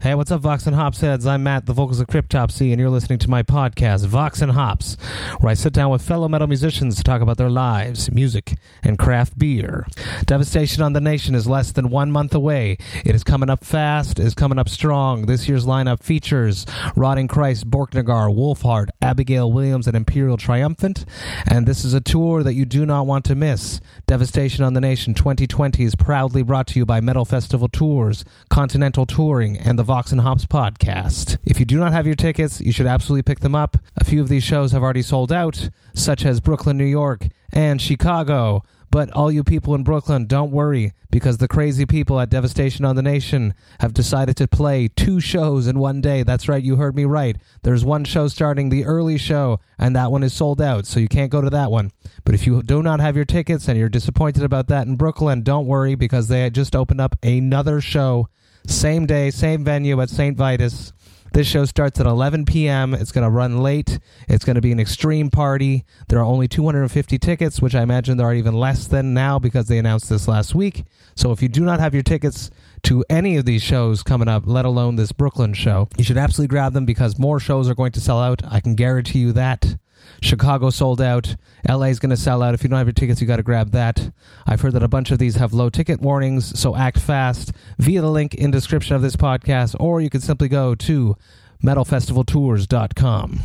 Hey, what's up, Vox and Hops heads? I'm Matt, the vocals of Cryptopsy, and you're listening to my podcast, Vox and Hops, where I sit down with fellow metal musicians to talk about their lives, music, and craft beer. Devastation on the Nation is less than 1 month away. It is coming up fast. It is coming up strong. This year's lineup features Rotting Christ, Borknagar, Wolfheart, Abigail Williams, and Imperial Triumphant. And this is a tour that you do not want to miss. Devastation on the Nation 2020 is proudly brought to you by Metal Festival Tours, Continental Touring, and the Vox and Hops podcast. If you do not have your tickets, you should absolutely pick them up. A few of these shows have already sold out, such as Brooklyn, New York, and Chicago. But all you people in Brooklyn, don't worry, because the crazy people at Devastation on the Nation have decided to play 2 shows in 1 day. That's right, you heard me right. There's 1 show starting, the early show, and that one is sold out, so you can't go to that one. But if you do not have your tickets and you're disappointed about that in Brooklyn, don't worry, because they had just opened up another show. Same day, same venue at St. Vitus. This show starts at 11 p.m. It's going to run late. It's going to be an extreme party. There are only 250 tickets, which I imagine there are even less than now because they announced this last week. So if you do not have your tickets to any of these shows coming up, let alone this Brooklyn show, you should absolutely grab them because more shows are going to sell out. I can guarantee you that. Chicago sold out. LA's going to sell out. If you don't have your tickets, you got to grab that. I've heard that a bunch of these have low ticket warnings, so act fast via the link in description of this podcast, or you can simply go to metalfestivaltours.com.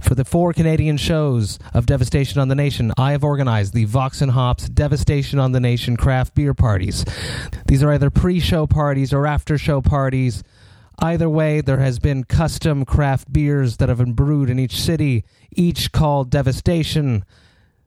For the 4 Canadian shows of Devastation on the Nation, I have organized the Vox and Hops Devastation on the Nation craft beer parties. These are either pre-show parties or after-show parties. Either way, there has been custom craft beers that have been brewed in each city, each called Devastation,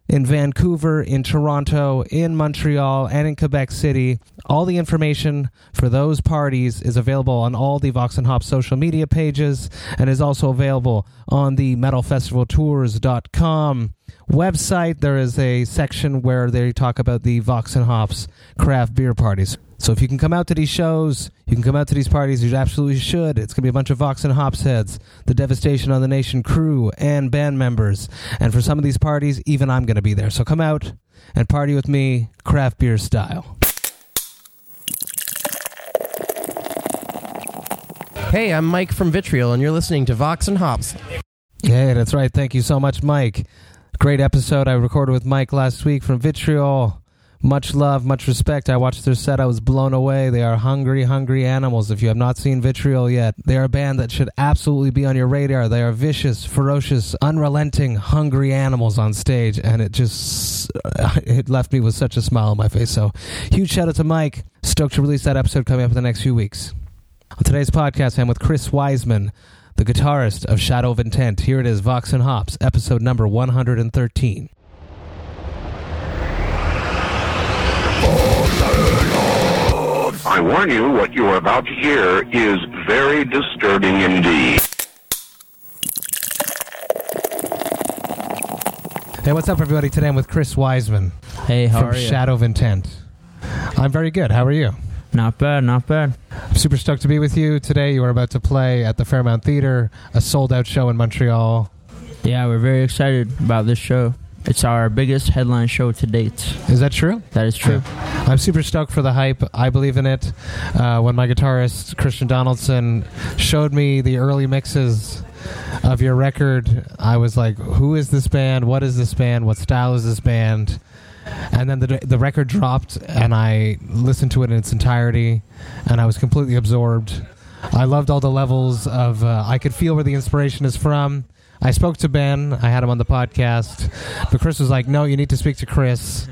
in Vancouver, in Toronto, in Montreal, and in Quebec City. All the information for those parties is available on all the Vox and Hops social media pages and is also available on the metalfestivaltours.com website. There is a section where they talk about the Vox and Hops craft beer parties. So if you can come out to these shows, you can come out to these parties, you absolutely should. It's going to be a bunch of Vox and Hops heads, the Devastation on the Nation crew, and band members. And for some of these parties, even I'm going to be there. So come out and party with me, craft beer style. Hey, I'm Mike from Vitriol, and you're listening to Vox and Hops. Hey, that's right. Thank you so much, Mike. Great episode I recorded with Mike last week from Vitriol. Much love, much respect. I watched their set. I was blown away. They are hungry, hungry animals. If you have not seen Vitriol yet, they are a band that should absolutely be on your radar. They are vicious, ferocious, unrelenting, hungry animals on stage, and it left me with such a smile on my face. So huge shout out to Mike. Stoked to release that episode coming up in the next few weeks. On today's podcast, I'm with Chris Wiseman, the guitarist of Shadow of Intent. Here it is, Vox and Hops, episode number 113. I warn you, what you are about to hear is very disturbing indeed. Hey, what's up, everybody? Today I'm with Chris Wiseman. Hey, how are you? From Shadow of Intent. I'm very good. How are you? Not bad, not bad. I'm super stoked to be with you today. You are about to play at the Fairmount Theatre, a sold-out show in Montreal. Yeah, we're very excited about this show. It's our biggest headline show to date. Is that true? That is true. I'm super stoked for the hype. I believe in it. When my guitarist, Christian Donaldson, showed me the early mixes of your record, I was like, who is this band? What is this band? What style is this band? And then the record dropped, and I listened to it in its entirety, and I was completely absorbed. I loved all the levels of... I could feel where the inspiration is from. I spoke to Ben. I had him on the podcast. But Chris was like, no, you need to speak to Chris.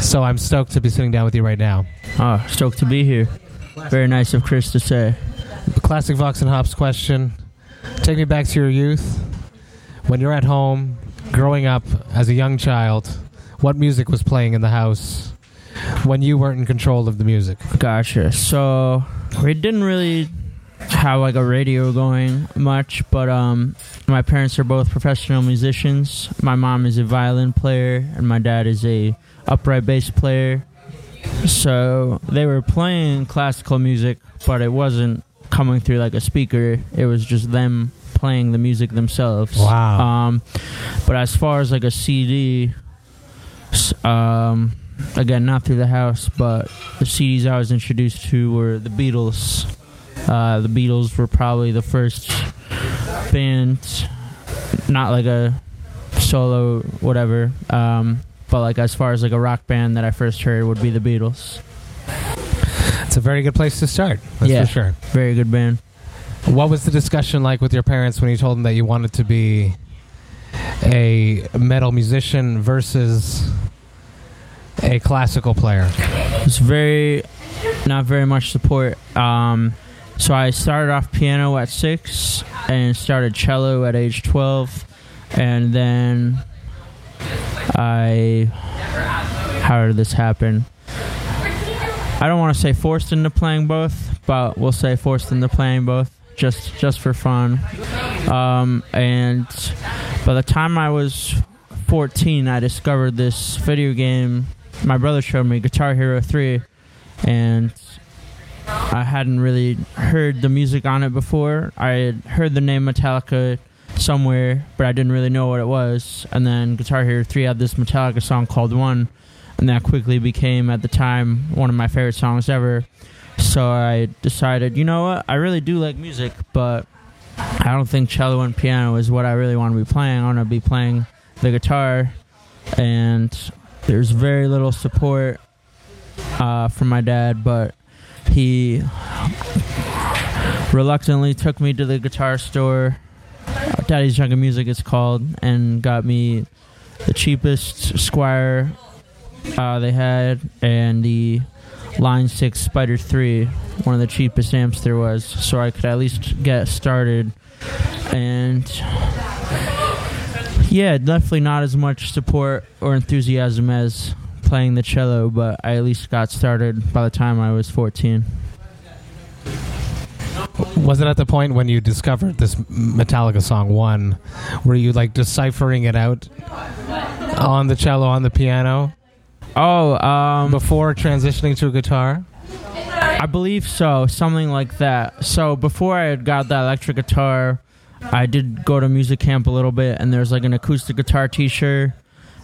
So I'm stoked to be sitting down with you right now. Oh, stoked to be here. Very nice of Chris to say. Classic Vox and Hops question. Take me back to your youth. When you're at home, growing up as a young child, what music was playing in the house when you weren't in control of the music? Gotcha. So we didn't really... have like a radio going much, but my parents are both professional musicians. My mom is a violin player and my dad is a upright bass player, so they were playing classical music, but it wasn't coming through like a speaker. It was just them playing the music themselves. Wow. But as far as like a CD, Again, not through the house, but the CDs I was introduced to were the Beatles. The Beatles were probably the first band, not like a solo whatever, but like as far as like a rock band that I first heard would be the Beatles. It's a very good place to start. That's for sure. Very good band. What was the discussion like with your parents when you told them that you wanted to be a metal musician versus a classical player? It's not very much support. So I started off piano at 6 and started cello at age 12, and then how did this happen? I don't want to say forced into playing both, but we'll say forced into playing both just for fun. And by the time I was 14, I discovered this video game. My brother showed me Guitar Hero 3, and I hadn't really heard the music on it before. I had heard the name Metallica somewhere, but I didn't really know what it was. And then Guitar Hero 3 had this Metallica song called One, and that quickly became, at the time, one of my favorite songs ever. So I decided, you know what, I really do like music, but I don't think cello and piano is what I really want to be playing. I want to be playing the guitar, and there's very little support from my dad, but he reluctantly took me to the guitar store, Daddy's Junkin' Music it's called, and got me the cheapest Squire they had, and the Line 6 Spider 3, one of the cheapest amps there was, so I could at least get started. And yeah, definitely not as much support or enthusiasm as playing the cello, but I at least got started by the time I was 14. Was it at the point when you discovered this Metallica song, One, were you like deciphering it out on the cello, on the piano? Before transitioning to a guitar? I believe so, something like that. So before I had got that electric guitar, I did go to music camp a little bit, and there's like an acoustic guitar teacher,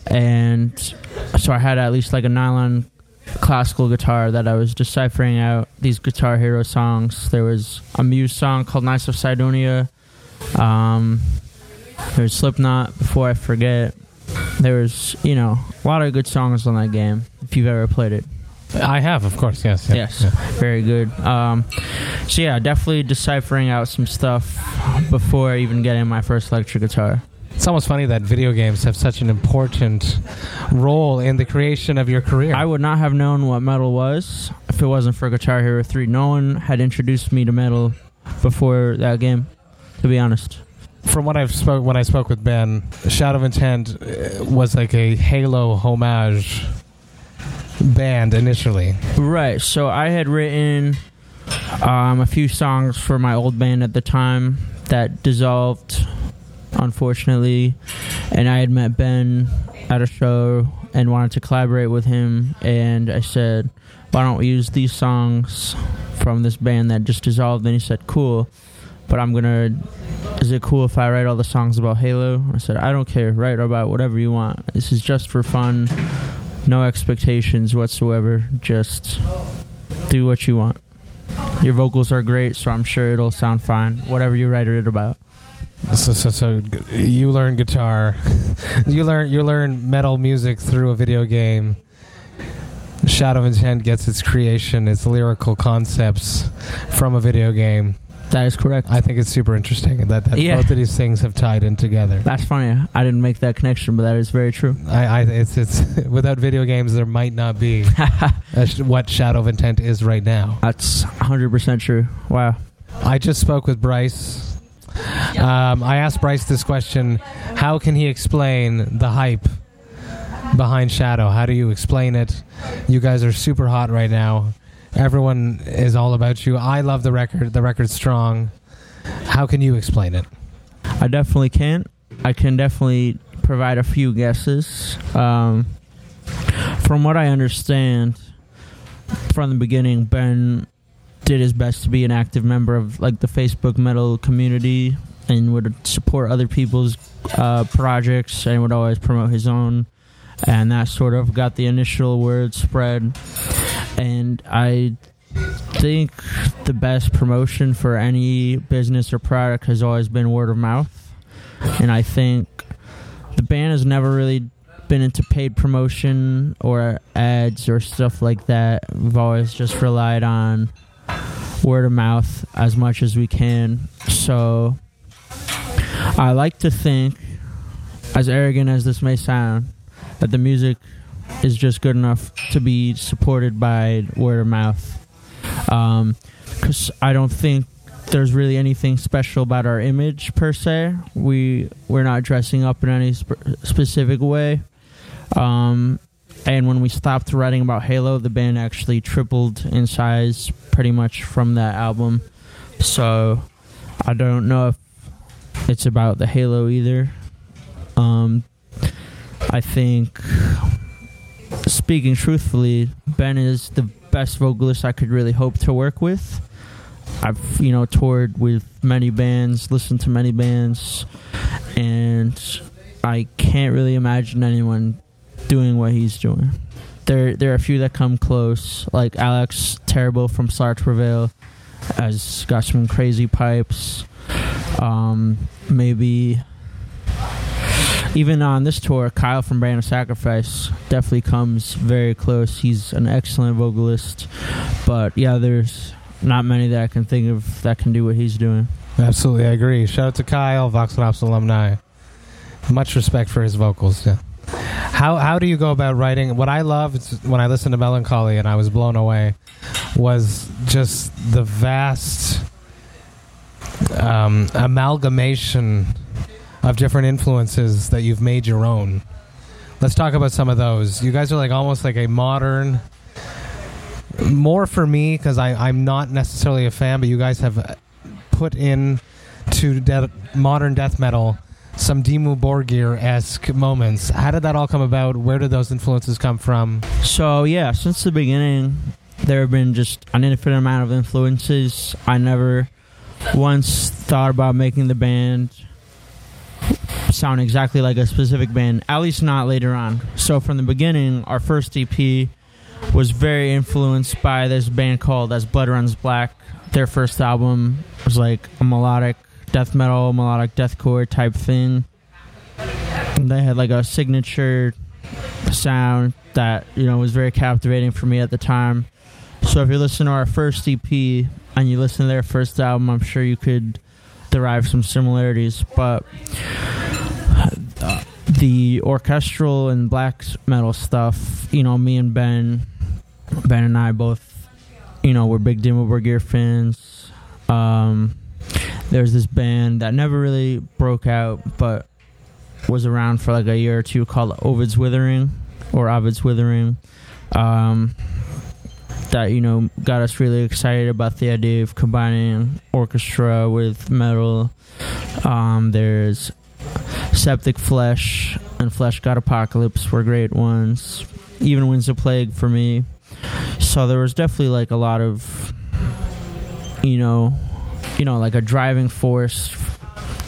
and so I had at least like a nylon classical guitar that I was deciphering out these Guitar Hero songs. There was a Muse song called Knights of Sidonia. There's Slipknot, Before I Forget. There was, you know, a lot of good songs on that game, if you've ever played it. I have, of course, yes. Very good. So yeah, definitely deciphering out some stuff before even getting my first electric guitar. It's almost funny that video games have such an important role in the creation of your career. I would not have known what metal was if it wasn't for Guitar Hero 3. No one had introduced me to metal before that game, to be honest. From what I spoke with Ben, Shadow of Intent was like a Halo homage band initially. Right, so I had written a few songs for my old band at the time that dissolved, unfortunately, and I had met Ben at a show and wanted to collaborate with him, and I said, why don't we use these songs from this band that just dissolved? And he said, cool, but is it cool if I write all the songs about Halo? I said, I don't care, write about whatever you want. This is just for fun. No expectations whatsoever. Just do what you want. Your vocals are great, so I'm sure it'll sound fine. Whatever you write it about. So you learn guitar. you learn metal music through a video game. Shadow of Intent gets its creation, its lyrical concepts from a video game. That is correct. I think it's super interesting that both of these things have tied in together. That's funny. I didn't make that connection, but that is very true. It's without video games, there might not be what Shadow of Intent is right now. That's 100% true. Wow. I just spoke with Bryce. I asked Bryce this question. How can he explain the hype behind Shadow? How do you explain it? You guys are super hot right now. Everyone is all about you. I love the record. The record's strong. How can you explain it? I definitely can't. I can definitely provide a few guesses. From what I understand, from the beginning, Ben did his best to be an active member of like the Facebook metal community and would support other people's projects and would always promote his own. and that sort of got the initial word spread. And I think the best promotion for any business or product has always been word of mouth, and I think the band has never really been into paid promotion or ads or stuff like that. We've always just relied on word of mouth as much as we can. So I like to think, as arrogant as this may sound, that the music is just good enough to be supported by word of mouth, because I don't think there's really anything special about our image per se. We're not dressing up in any specific way, and when we stopped writing about Halo, the band actually tripled in size pretty much from that album. So I don't know if it's about the Halo either. I think, speaking truthfully, Ben is the best vocalist I could really hope to work with. I've, toured with many bands, listened to many bands, and I can't really imagine anyone doing what he's doing. There are a few that come close, like Alex Terrible from Sartre Prevail has got some crazy pipes. Maybe even on this tour, Kyle from Brand of Sacrifice definitely comes very close. He's an excellent vocalist, but yeah, there's not many that I can think of that can do what he's doing. Absolutely, I agree. Shout out to Kyle, Vox and Hops alumni. Much respect for his vocals. Yeah. How do you go about writing? What I loved when I listened to Melancholy and I was blown away was just the vast amalgamation of different influences that you've made your own. Let's talk about some of those. You guys are almost a modern, more for me because I'm not necessarily a fan, but you guys have put in to modern death metal some Dimmu Borgir-esque moments. How did that all come about? Where did those influences come from? So yeah, since the beginning, there have been just an infinite amount of influences. I never once thought about making the band sound exactly like a specific band, at least not later on. So from the beginning, our first EP was very influenced by this band called As Blood Runs Black. Their first album was a melodic death metal, melodic deathcore type thing. And they had a signature sound that was very captivating for me at the time. So if you listen to our first EP and you listen to their first album, I'm sure you could derive some similarities. But the orchestral and black metal stuff, me and Ben and I both, we're big Dimmu Borgir fans. There's this band that never really broke out, but was around for a year or two called Ovid's Withering. That got us really excited about the idea of combining orchestra with metal. There's Septic Flesh and Flesh God Apocalypse were great ones. Even Winds of Plague for me. So there was definitely a lot of a driving force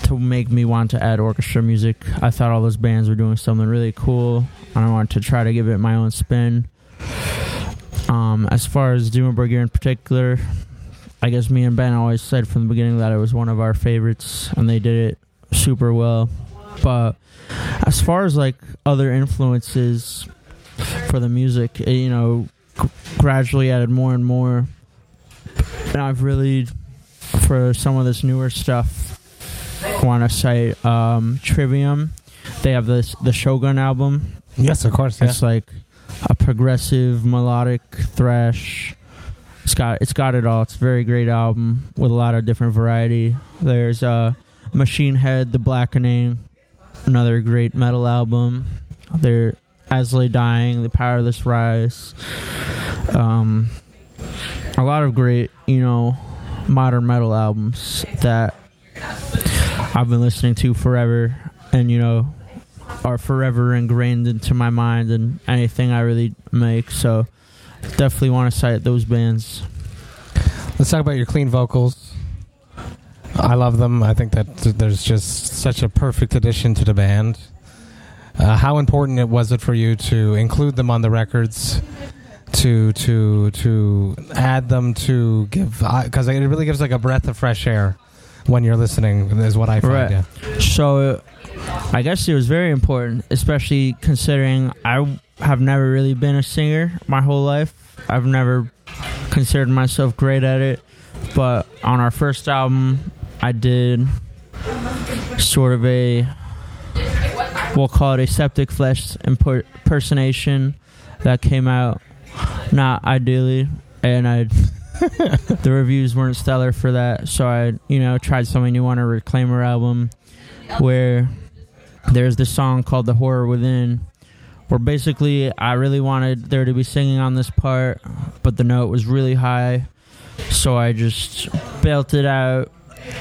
to make me want to add orchestra music. I thought all those bands were doing something really cool, and I wanted to try to give it my own spin. As far as Dimmu Borgir in particular, I guess me and Ben always said from the beginning that it was one of our favorites, and they did it super well. But as far as other influences for the music, it, gradually added more and more. And I've really, for some of this newer stuff, I want to cite Trivium. They have the Shogun album. Yes, of course. Yeah. It's a progressive melodic thrash. It's got it all. It's a very great album with a lot of different variety. There's Machine Head, The Blackening, another great metal album. There, As Lay Dying, The Powerless Rise. A lot of great, modern metal albums that I've been listening to forever, and are forever ingrained into my mind and anything I really make. So definitely want to cite those bands. Let's talk about your clean vocals. I love them. I think that there's just such a perfect addition to the band. How important was it for you to include them on the records, to add them, to give, because it really gives like a breath of fresh air when you're listening, is what I find. Right. Yeah. So I guess it was very important, especially considering I have never really been a singer my whole life. I've never considered myself great at it, but on our first album, I did sort of a, we'll call it a Septic Flesh impersonation that came out not ideally, and I the reviews weren't stellar for that, so I, you know, tried something new on a Reclaimer album where there's this song called The Horror Within, where basically I really wanted there to be singing on this part, but the note was really high, so I just belted out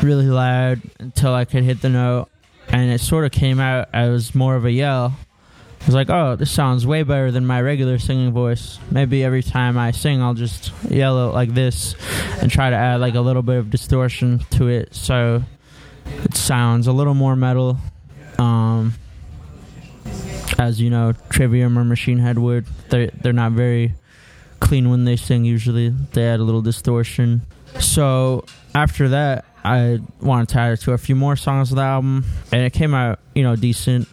really loud until I could hit the note, and it sort of came out as more of a yell. I was like, oh, this sounds way better than my regular singing voice. Maybe every time I sing, I'll just yell like this and try to add like a little bit of distortion to it, so it sounds a little more metal, as you know, Trivium or Machine Head would. They're not very clean when they sing usually. They add a little distortion. So after that, I wanted to add it to a few more songs of the album, and it came out, you know, decent.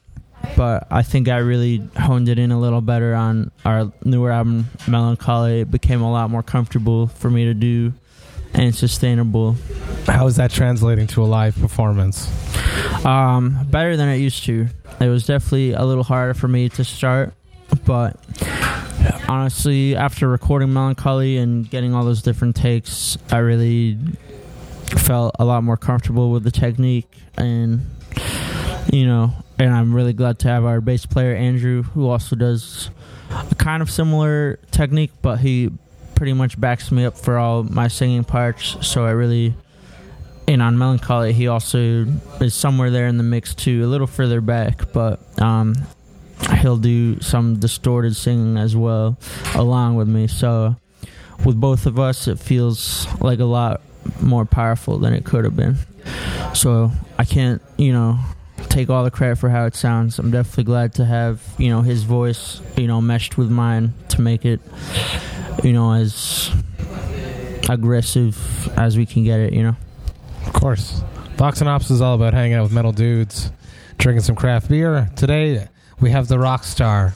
But I think I really honed it in a little better on our newer album, Melancholy. It became a lot more comfortable for me to do and sustainable. How is that translating to a live performance? Better than it used to. It was definitely a little harder for me to start, but honestly, after recording Melancholy and getting all those different takes, I really felt a lot more comfortable with the technique, and, you know, and I'm really glad to have our bass player, Andrew, who also does a kind of similar technique, but he pretty much backs me up for all my singing parts. So I really, and on Melancholy, he also is somewhere there in the mix too, a little further back, but he'll do some distorted singing as well along with me. So with both of us, it feels like a lot more powerful than it could have been. So I can't, you know, take all the credit for how it sounds. I'm definitely glad to have, you know, his voice, you know, meshed with mine to make it, you know, as aggressive as we can get it, you know. Of course. Vox and Hops is all about hanging out with metal dudes, drinking some craft beer. Today we have the rock star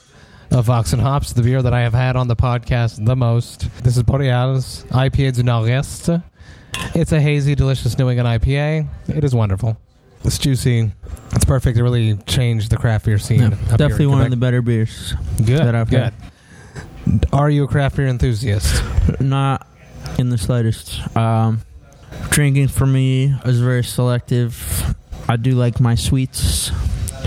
of Vox and Hops, the beer that I have had on the podcast the most. This is Boreal's IPA du Nord-Est. It's a hazy, delicious New England IPA. It is wonderful. It's juicy. It's perfect. It really changed the craft beer scene. Yeah, definitely one of the better beers that I've had. Are you a craft beer enthusiast? Not in the slightest. Drinking for me is very selective. I do like my sweets.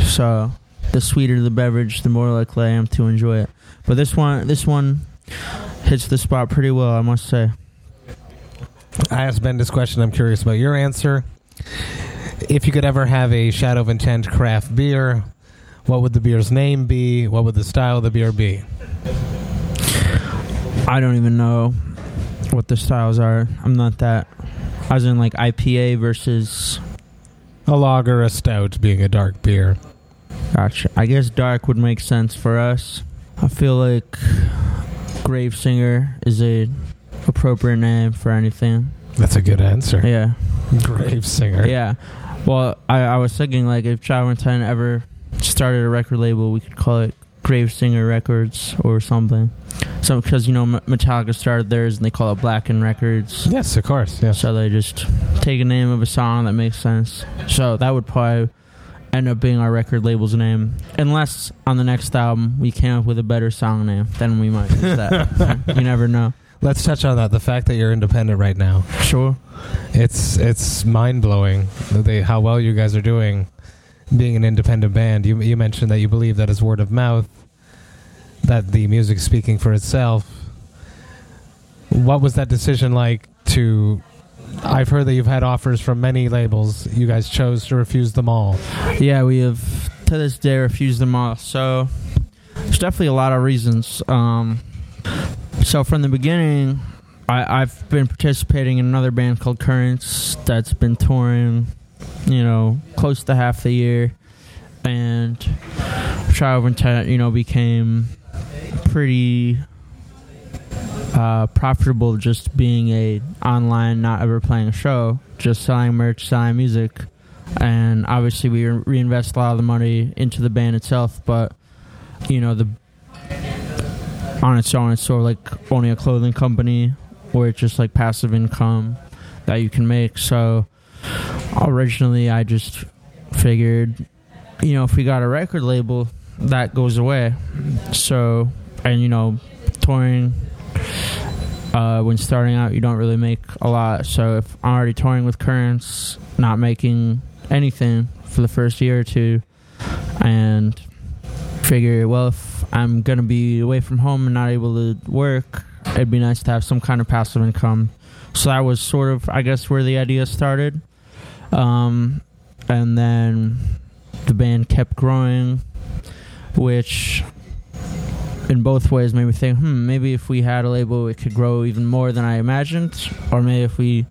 So the sweeter the beverage, the more likely I am to enjoy it. But this one hits the spot pretty well, I must say. I asked Ben this question. I'm curious about your answer. If you could ever have a Shadow of Intent craft beer, what would the beer's name be? What would the style of the beer be? I don't even know what the styles are. I'm not that. As in like IPA versus a lager, a stout being a dark beer. Gotcha. I guess dark would make sense for us. I feel like Gravesinger is an appropriate name for anything. That's a good answer. Yeah. Gravesinger. Yeah. Well, I was thinking, like, if Shadow of Intent ever started a record label, we could call it Gravesinger Records or something. So, because, you know, Metallica started theirs, and they call it Blackened Records. Yes, of course. Yeah. So they just take a name of a song that makes sense. So that would probably end up being our record label's name. Unless on the next album we came up with a better song name, then we might use that. You never know. Let's touch on that. The fact that you're independent right now. Sure. It's mind-blowing how well you guys are doing being an independent band. You mentioned that you believe that it's word of mouth, that the music's speaking for itself. What was that decision like to... I've heard that you've had offers from many labels. You guys chose to refuse them all. Yeah, we have, to this day, refused them all. So there's definitely a lot of reasons. So from the beginning, I've been participating in another band called Currents that's been touring, you know, close to half the year, and Shadow of Intent, you know, became pretty profitable, just being a online, not ever playing a show, just selling merch, selling music. And obviously we reinvest a lot of the money into the band itself, but, you know, the on its own, it's sort of like owning a clothing company where it's just like passive income that you can make. So originally I just figured, you know, if we got a record label, that goes away. So, and, you know, touring, when starting out, you don't really make a lot. So if I'm already touring with Currents, not making anything for the first year or two, and figure, well, if I'm going to be away from home and not able to work, it'd be nice to have some kind of passive income. So that was sort of, I guess, where the idea started. And then the band kept growing, which in both ways made me think, maybe if we had a label, it could grow even more than I imagined. Or maybe if we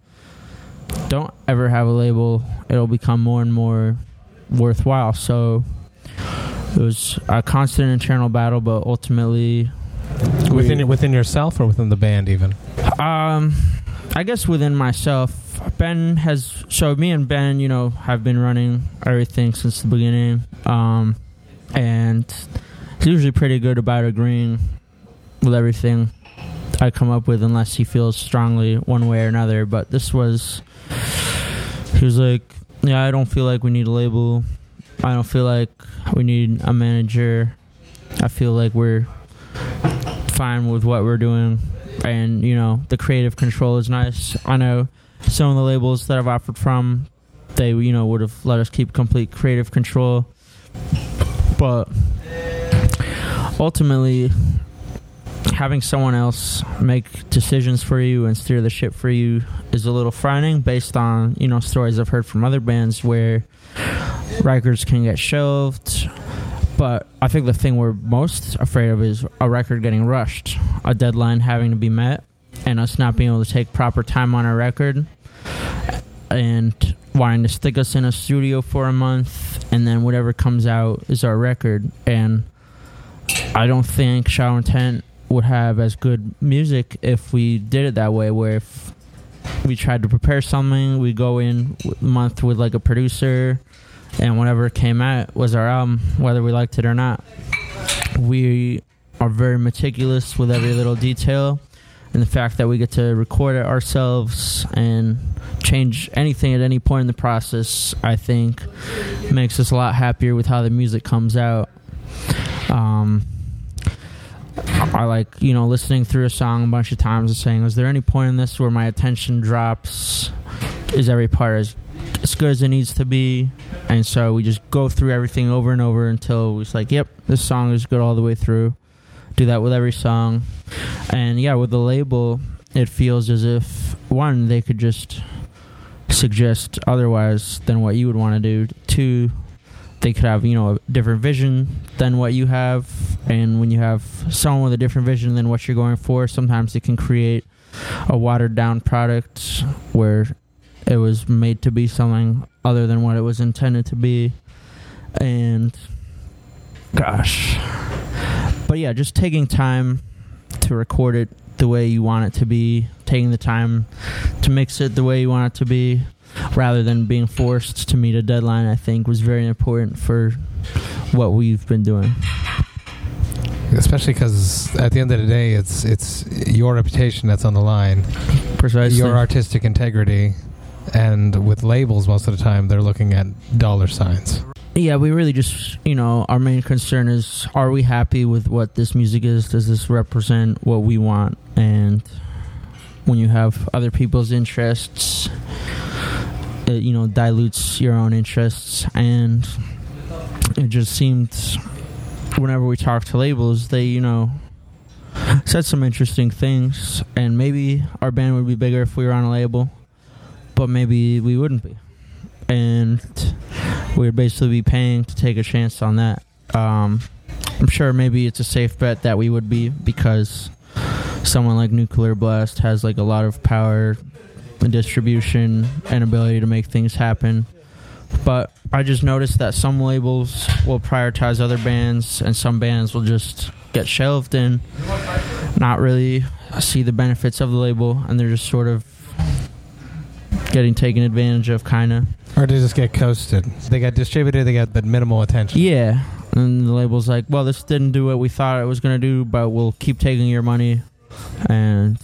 don't ever have a label, it'll become more and more worthwhile. So it was a constant internal battle, but ultimately within yourself or within the band even? I guess within myself. Me and Ben, you know, have been running everything since the beginning. And he's usually pretty good about agreeing with everything I come up with, unless he feels strongly one way or another. But this was, he was like, yeah, I don't feel like we need a label. I don't feel like we need a manager. I feel like we're fine with what we're doing. And, you know, the creative control is nice. I know some of the labels that I've offered from, they, you know, would have let us keep complete creative control. But ultimately, having someone else make decisions for you and steer the ship for you is a little frightening, based on, you know, stories I've heard from other bands where records can get shelved. But I think the thing we're most afraid of is a record getting rushed, a deadline having to be met, and us not being able to take proper time on our record, and wanting to stick us in a studio for a month, and then whatever comes out is our record. And I don't think Shadow of Intent would have as good music if we did it that way, where if we tried to prepare something, we go in a month with like a producer, and whatever came out was our album, whether we liked it or not. We are very meticulous with every little detail, and the fact that we get to record it ourselves and change anything at any point in the process, I think, makes us a lot happier with how the music comes out. I like, you know, listening through a song a bunch of times and saying, is there any point in this where my attention drops? Is every part as good as it needs to be? And so we just go through everything over and over until it's like, yep, this song is good all the way through. Do that with every song. And yeah, with the label, it feels as if, one, they could just suggest otherwise than what you would want to do. Two, they could have, you know, a different vision than what you have. And when you have someone with a different vision than what you're going for, sometimes it can create a watered down product where it was made to be something other than what it was intended to be. And gosh. But yeah, just taking time to record it the way you want it to be, taking the time to mix it the way you want it to be, rather than being forced to meet a deadline, I think was very important for what we've been doing. Especially because at the end of the day, it's your reputation that's on the line. Precisely. Your artistic integrity. And with labels, most of the time, they're looking at dollar signs. Yeah, we really just, you know, our main concern is, are we happy with what this music is? Does this represent what we want? And when you have other people's interests, it, you know, dilutes your own interests. And it just seemed, whenever we talked to labels, they, you know, said some interesting things. And maybe our band would be bigger if we were on a label, but maybe we wouldn't be. And we'd basically be paying to take a chance on that. I'm sure maybe it's a safe bet that we would be, because someone like Nuclear Blast has like a lot of power and distribution and ability to make things happen. But I just noticed that some labels will prioritize other bands, and some bands will just get shelved and not really see the benefits of the label, and they're just sort of getting taken advantage of, kind of. Or they just get coasted. They got distributed, they got but minimal attention. Yeah. And the label's like, well, this didn't do what we thought it was going to do, but we'll keep taking your money, and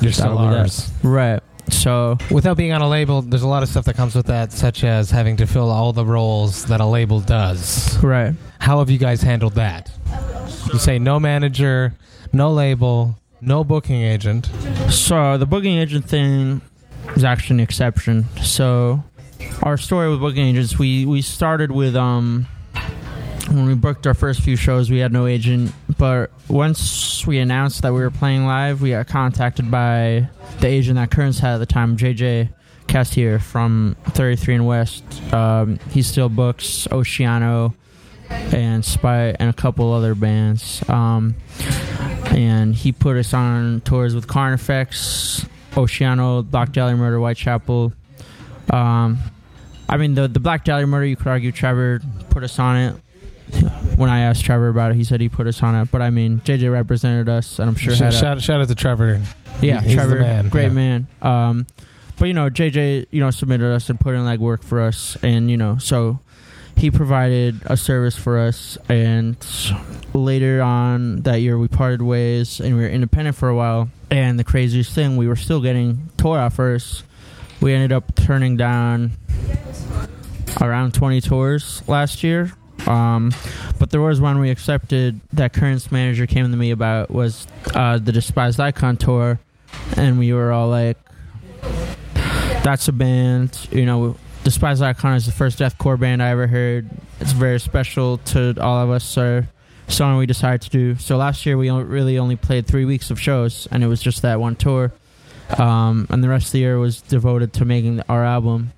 you're still ours. Right. So without being on a label, there's a lot of stuff that comes with that, such as having to fill all the roles that a label does. Right. How have you guys handled that? You say no manager, no label, no booking agent. So the booking agent thing is actually an exception. So our story with booking agents, we started with when we booked our first few shows, we had no agent. But once we announced that we were playing live, we got contacted by the agent that Currents had at the time, JJ Castier from 33 and West. He still books Oceano and Spite and a couple other bands. And he put us on tours with Carnifex, Oceano, Black Dahlia Murder, Whitechapel. I mean, the Black Dahlia Murder, you could argue Trevor put us on it. When I asked Trevor about it, he said he put us on it. But I mean, JJ represented us, and I'm sure shout out to Trevor. Yeah, he's Trevor, the man. Great man. But you know, JJ, you know, submitted us and put in like work for us, and you know, so he provided a service for us. And later on that year, we parted ways, and we were independent for a while. And the craziest thing, we were still getting tour offers. We ended up turning down around 20 tours last year. But there was one we accepted that Currents manager came to me about, was the Despised Icon tour, and we were all like, that's a band, you know, Despised Icon is the first deathcore band I ever heard. It's very special to all of us, so something we decided to do. So last year we really only played 3 weeks of shows, and it was just that one tour, and the rest of the year was devoted to making our album.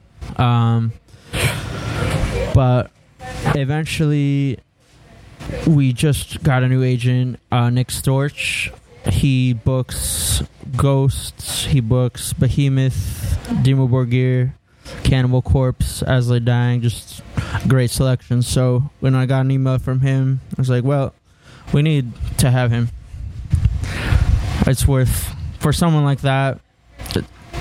But eventually, we just got a new agent, Nick Storch. He books Ghosts, he books Behemoth, Dimo Borgir, Cannibal Corpse, As They Dying, just great selection. So when I got an email from him, I was like, well, we need to have him. It's worth, for someone like that,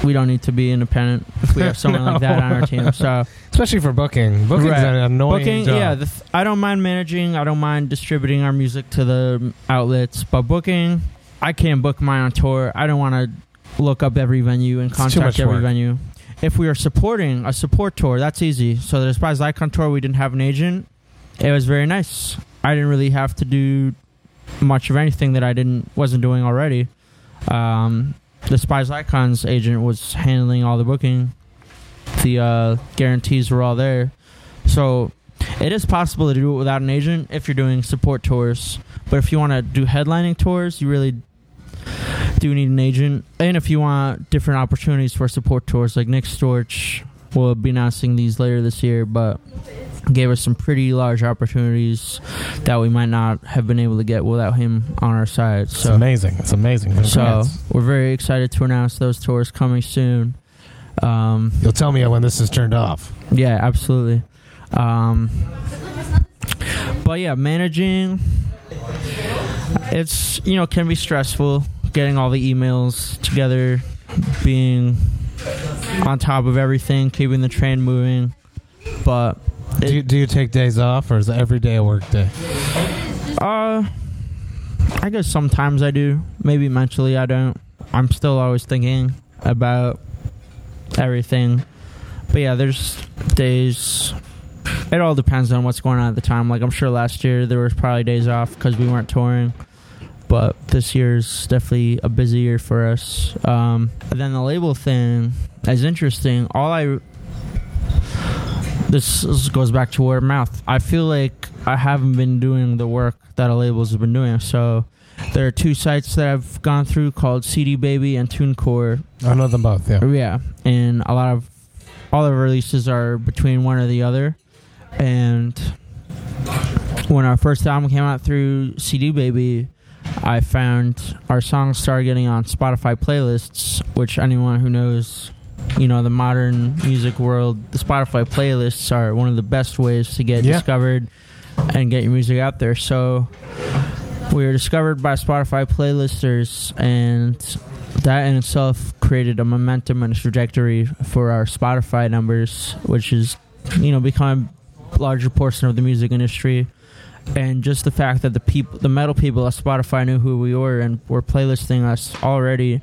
we don't need to be independent if we have someone like that on our team. So especially for booking. Booking's right. An annoying job. Yeah, I don't mind managing. I don't mind distributing our music to the outlets. But booking, I can't book mine on tour. I don't want to look up every venue and contact every venue. If we are supporting a support tour, that's easy. So the Despised Icon tour, we didn't have an agent. It was very nice. I didn't really have to do much of anything that I wasn't doing already. The Spies Icons agent was handling all the booking. The guarantees were all there. So it is possible to do it without an agent if you're doing support tours. But if you want to do headlining tours, you really do need an agent. And if you want different opportunities for support tours, like Nick Storch will be announcing these later this year, but gave us some pretty large opportunities that we might not have been able to get without him on our side. So it's amazing. It's amazing. So we're very excited to announce those tours coming soon. You'll tell me when this is turned off. Yeah, absolutely. But yeah, managing, it's, you know, can be stressful, getting all the emails together, being on top of everything, keeping the train moving. But do you take days off, or is every day a work day? I guess sometimes I do. Maybe mentally I don't. I'm still always thinking about everything. But yeah, there's days. It all depends on what's going on at the time. Like, I'm sure last year there was probably days off because we weren't touring. But this year's definitely a busy year for us. And then the label thing is interesting. This goes back to word of mouth. I feel like I haven't been doing the work that a labels have been doing. So there are two sites that I've gone through called CD Baby and TuneCore. I know them both, yeah. Yeah, and a lot of all the releases are between one or the other. And when our first album came out through CD Baby, I found our songs started getting on Spotify playlists, which anyone who knows you know, the modern music world, the Spotify playlists are one of the best ways to get discovered and get your music out there. So we were discovered by Spotify playlisters, and that in itself created a momentum and a trajectory for our Spotify numbers, which is, you know, become a larger portion of the music industry. And just the fact that the metal people at Spotify knew who we were and were playlisting us already.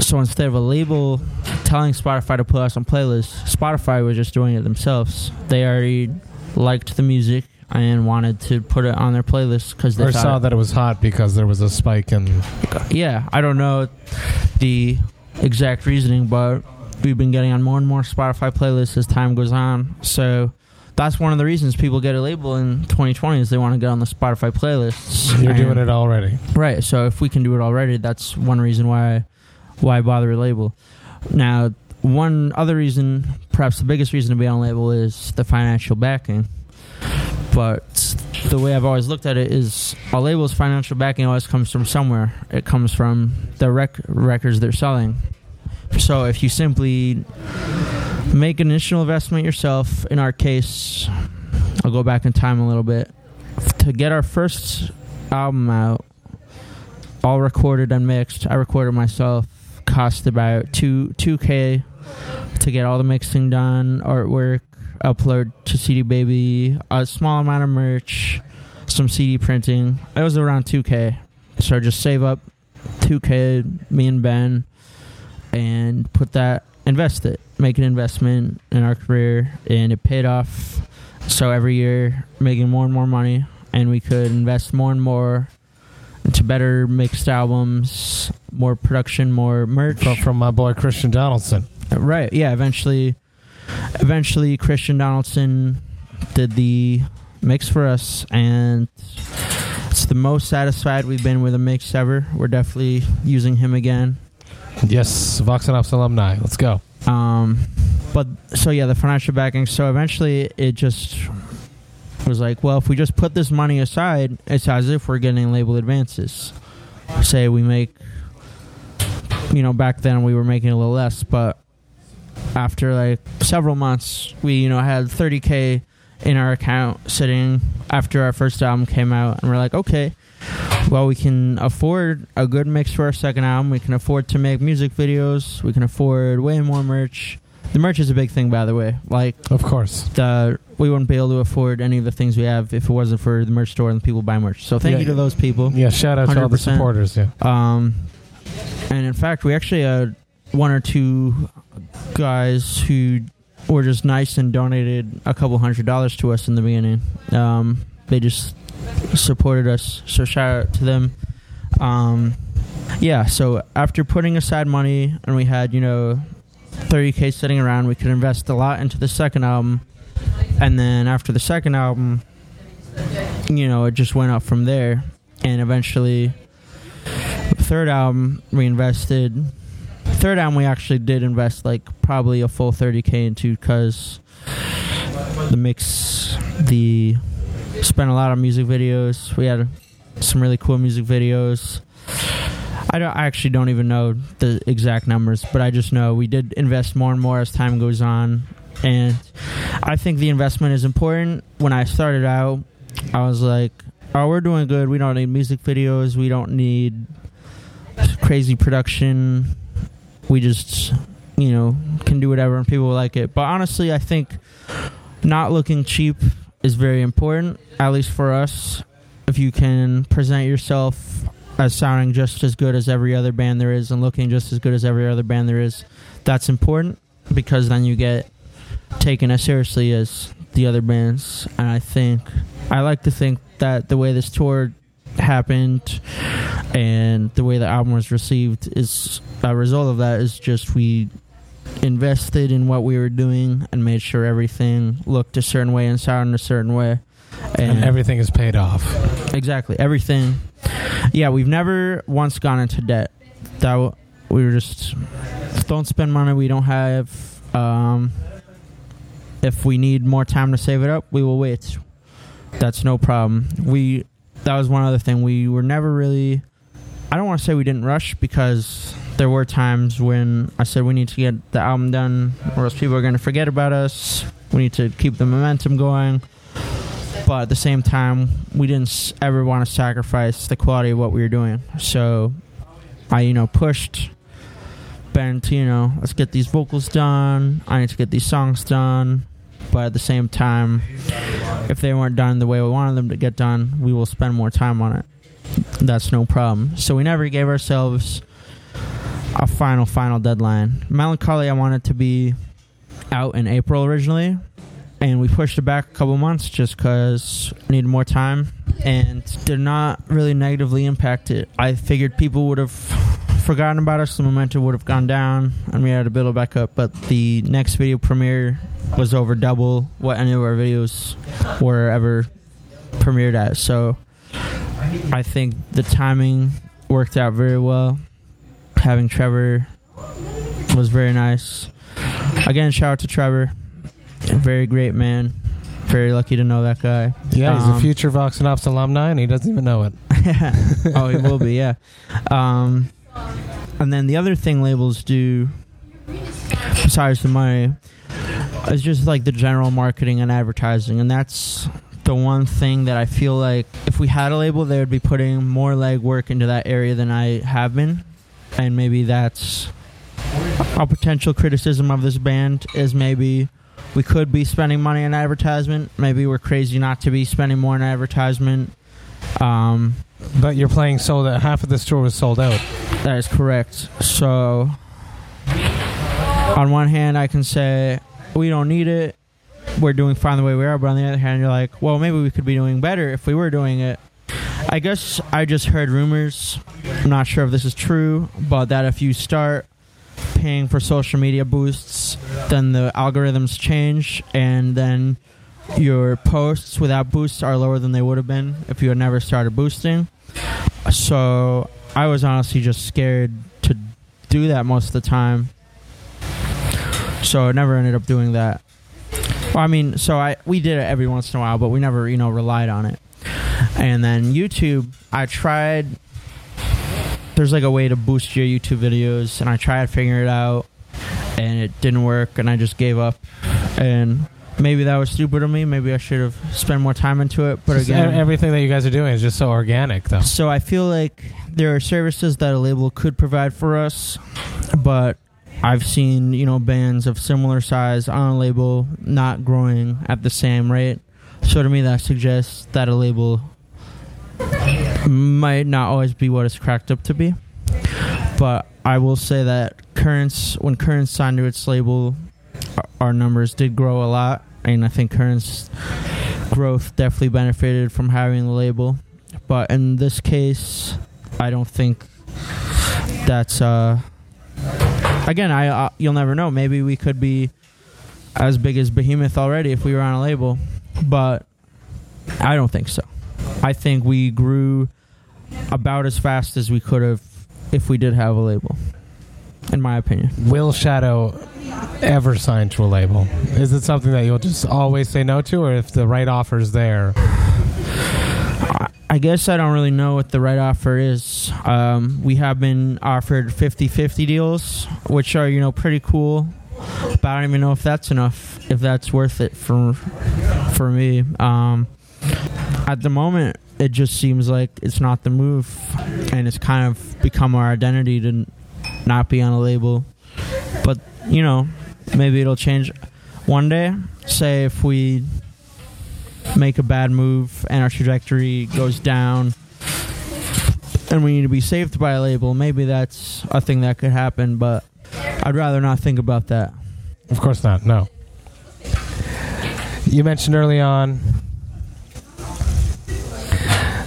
So instead of a label telling Spotify to put us on playlists, Spotify was just doing it themselves. They already liked the music and wanted to put it on their playlist because they saw that it was hot because there was a spike in... Yeah, I don't know the exact reasoning, but we've been getting on more and more Spotify playlists as time goes on. So that's one of the reasons people get a label in 2020 is they want to get on the Spotify playlists. You're doing it already. Right, so if we can do it already, that's one reason why bother a label. Now, one other reason, perhaps the biggest reason to be on a label is the financial backing. But the way I've always looked at it is a label's financial backing always comes from somewhere. It comes from the records they're selling. So if you simply make an initial investment yourself, in our case, I'll go back in time a little bit, to get our first album out, all recorded and mixed, I recorded myself, cost about $2,000 to get all the mixing done, artwork, upload to CD Baby, a small amount of merch, some CD printing. It was around $2,000. So just save up $2,000, me and Ben, and put that, invest it, make an investment in our career, and it paid off. So every year, making more and more money, and we could invest more and more into better mixed albums, more production, more merch. From my boy Christian Donaldson. Right, yeah, Eventually, Christian Donaldson did the mix for us, and it's the most satisfied we've been with a mix ever. We're definitely using him again. Yes, Vox and Hops alumni. Let's go. The financial backing. So eventually, it just was like, well, if we just put this money aside, it's as if we're getting label advances. Say we make, you know, back then we were making a little less, but after like several months, we, you know, had $30,000 in our account sitting after our first album came out, and we're like, okay, well, we can afford a good mix for our second album. We can afford to make music videos. We can afford way more merch. The merch is a big thing, by the way. Like, of course, we wouldn't be able to afford any of the things we have if it wasn't for the merch store and the people buy merch. So thank you to those people. Yeah, shout out 100%. To all the supporters. Yeah. And in fact, we actually had one or two guys who were just nice and donated a couple $100s to us in the beginning. They just supported us, so shout out to them. So after putting aside money, and we had, you know, $30,000 sitting around, we could invest a lot into the second album, and then after the second album, you know, it just went up from there. And eventually third album we actually did invest like probably a full $30,000 into, because spent a lot on music videos. We had some really cool music videos. I actually don't even know the exact numbers, but I just know we did invest more and more as time goes on. And I think the investment is important. When I started out, I was like, oh, we're doing good. We don't need music videos. We don't need crazy production. We just, you know, can do whatever and people will like it. But honestly, I think not looking cheap is very important, at least for us. If you can present yourself as sounding just as good as every other band there is and looking just as good as every other band there is, that's important, because then you get taken as seriously as the other bands. And I like to think that the way this tour happened and the way the album was received is a result of that. Is just we invested in what we were doing and made sure everything looked a certain way and sounded a certain way, and everything is paid off. Exactly, everything. Yeah, we've never once gone into debt. We were just, don't spend money we don't have. If we need more time to save it up, we will wait. That's no problem. That was one other thing. We were never really, I don't want to say we didn't rush, because there were times when I said we need to get the album done or else people are going to forget about us. We need to keep the momentum going. But at the same time, we didn't ever want to sacrifice the quality of what we were doing. So I, pushed Ben to, let's get these vocals done. I need to get these songs done. But at the same time, if they weren't done the way we wanted them to get done, we will spend more time on it. That's no problem. So we never gave ourselves a final deadline. Melancholy, I wanted to be out in April originally, and we pushed it back a couple months just because I needed more time and did not really negatively impact it. I figured people would have forgotten about us, the momentum would have gone down, and we had to build it back up. But the next video premiere was over double what any of our videos were ever premiered at. So I think the timing worked out very well. Having Trevor was very nice. Again, shout out to Trevor. Very great man. Very lucky to know that guy. Yeah, he's a future Vox and Ops alumni, and he doesn't even know it. Oh, he will be, yeah. And then the other thing labels do, besides the money, is just like the general marketing and advertising. And that's the one thing that I feel like if we had a label, they would be putting more legwork into that area than I have been. And maybe that's a potential criticism of this band, is maybe we could be spending money on advertisement. Maybe we're crazy not to be spending more on advertisement. But you're playing so that half of this tour was sold out. That is correct. So on one hand, I can say we don't need it. We're doing fine the way we are. But on the other hand, you're like, well, maybe we could be doing better if we were doing it. I guess I just heard rumors. I'm not sure if this is true, but that if you start paying for social media boosts, then the algorithms change, and then your posts without boosts are lower than they would have been if you had never started boosting. So I was honestly just scared to do that most of the time, so I never ended up doing that. Well, I mean, we did it every once in a while, but we never relied on it. And then YouTube, I tried. There's like a way to boost your YouTube videos, and I tried figuring it out, and it didn't work, and I just gave up. And maybe that was stupid of me. Maybe I should have spent more time into it. But again, everything that you guys are doing is just so organic, though. So I feel like there are services that a label could provide for us, but I've seen, bands of similar size on a label not growing at the same rate. So to me, that suggests that a label might not always be what it's cracked up to be. But I will say that when Currents signed to its label, our numbers did grow a lot, and I think Currents' growth definitely benefited from having the label. But in this case, I don't think that's again, you'll never know. Maybe we could be as big as Behemoth already if we were on a label, but I don't think so. I think we grew about as fast as we could have if we did have a label, in my opinion. Will Shadow ever sign to a label? Is it something that you'll just always say no to, or if the right offer is there? I guess I don't really know what the right offer is. We have been offered 50-50 deals, which are, pretty cool. But I don't even know if that's enough, if that's worth it for me. At the moment, it just seems like it's not the move, and it's kind of become our identity to not be on a label. But, maybe it'll change one day. Say if we make a bad move and our trajectory goes down and we need to be saved by a label, maybe that's a thing that could happen, but I'd rather not think about that. Of course not, no. You mentioned early on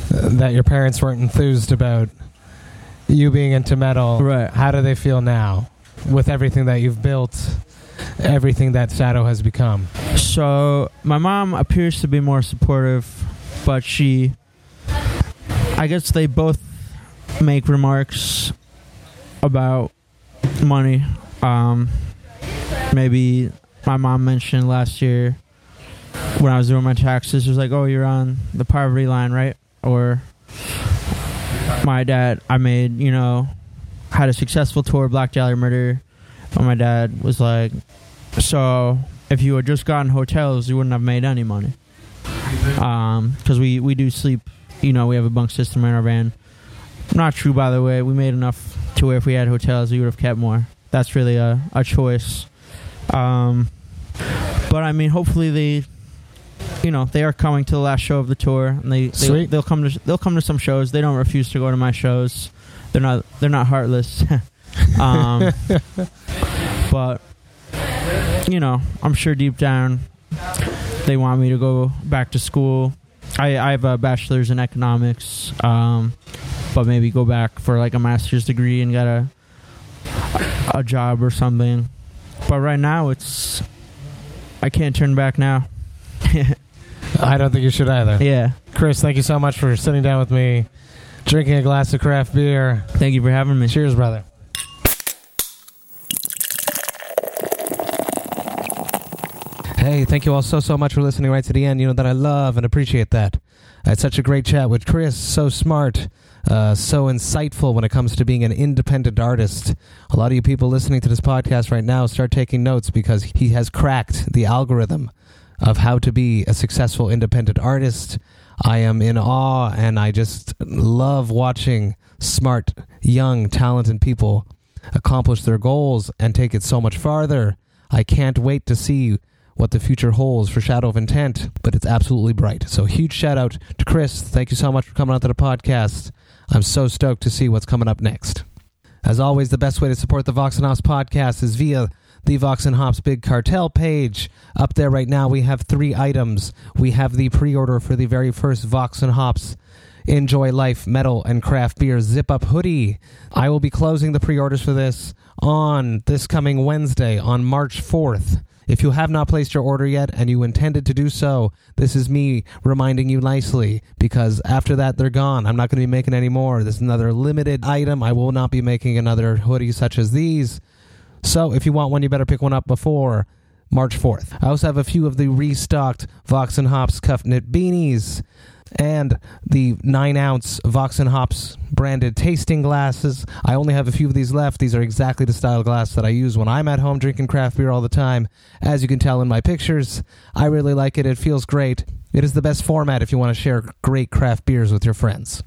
that your parents weren't enthused about you being into metal. Right. How do they feel now with everything that you've built, everything that Shadow has become? So my mom appears to be more supportive, but I guess they both make remarks about money. Maybe my mom mentioned last year when I was doing my taxes, she was like, oh, you're on the poverty line, right? Or my dad, I made, had a successful tour, Black Dahlia Murder. But my dad was like, so if you had just gotten hotels, you wouldn't have made any money. Because we do sleep, you know, we have a bunk system in our van. Not true, by the way. We made enough to where if we had hotels, we would have kept more. That's really a choice. But, I mean, hopefully they... You know, they are coming to the last show of the tour, and they'll come to some shows. They don't refuse to go to my shows. They're not heartless. But you know, I'm sure deep down they want me to go back to school. I have a bachelor's in economics, but maybe go back for like a master's degree and get a job or something. But right now, it's I can't turn back now. I don't think you should either. Yeah. Chris, thank you so much for sitting down with me, drinking a glass of craft beer. Thank you for having me. Cheers, brother. Hey, thank you all so much for listening right to the end. You know that I love and appreciate that. I had such a great chat with Chris, so smart, so insightful when it comes to being an independent artist. A lot of you people listening to this podcast right now, start taking notes because he has cracked the algorithm of how to be a successful independent artist. I am in awe, and I just love watching smart, young, talented people accomplish their goals and take it so much farther. I can't wait to see what the future holds for Shadow of Intent, but it's absolutely bright. So huge shout out to Chris. Thank you so much for coming out to the podcast. I'm so stoked to see what's coming up next. As always, the best way to support the Vox and Hops podcast is via the Vox and Hops Big Cartel page. Up there right now, we have 3 items. We have the pre-order for the very first Vox and Hops Enjoy Life Metal and Craft Beer Zip-Up Hoodie. I will be closing the pre-orders for this on this coming Wednesday, on March 4th. If you have not placed your order yet and you intended to do so, this is me reminding you nicely, because after that, they're gone. I'm not going to be making any more. This is another limited item. I will not be making another hoodie such as these. So if you want one, you better pick one up before March 4th. I also have a few of the restocked Vox and Hops Cuff Knit Beanies and the 9-ounce Vox and Hops branded tasting glasses. I only have a few of these left. These are exactly the style glass that I use when I'm at home drinking craft beer all the time. As you can tell in my pictures, I really like it. It feels great. It is the best format if you want to share great craft beers with your friends.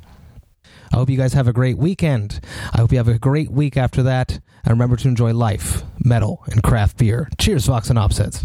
I hope you guys have a great weekend. I hope you have a great week after that. And remember to enjoy life, metal, and craft beer. Cheers, Vox and Hops heads.